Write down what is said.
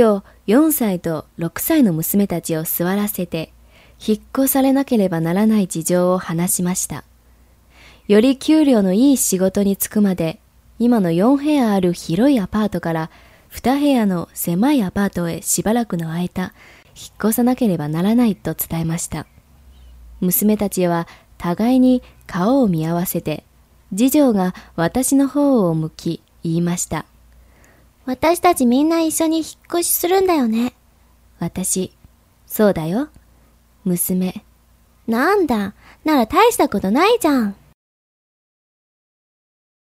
今日4歳と6歳の娘たちを座らせて、引っ越されなければならない事情を話しました。より給料のいい仕事に就くまで、今の4部屋ある広いアパートから2部屋の狭いアパートへしばらくの間、引っ越さなければならないと伝えました。娘たちは互いに顔を見合わせて、次女が私の方を向き言いました。私たちみんな一緒に引っ越しするんだよね。私、そうだよ。娘、なんだ、なら大したことないじゃん。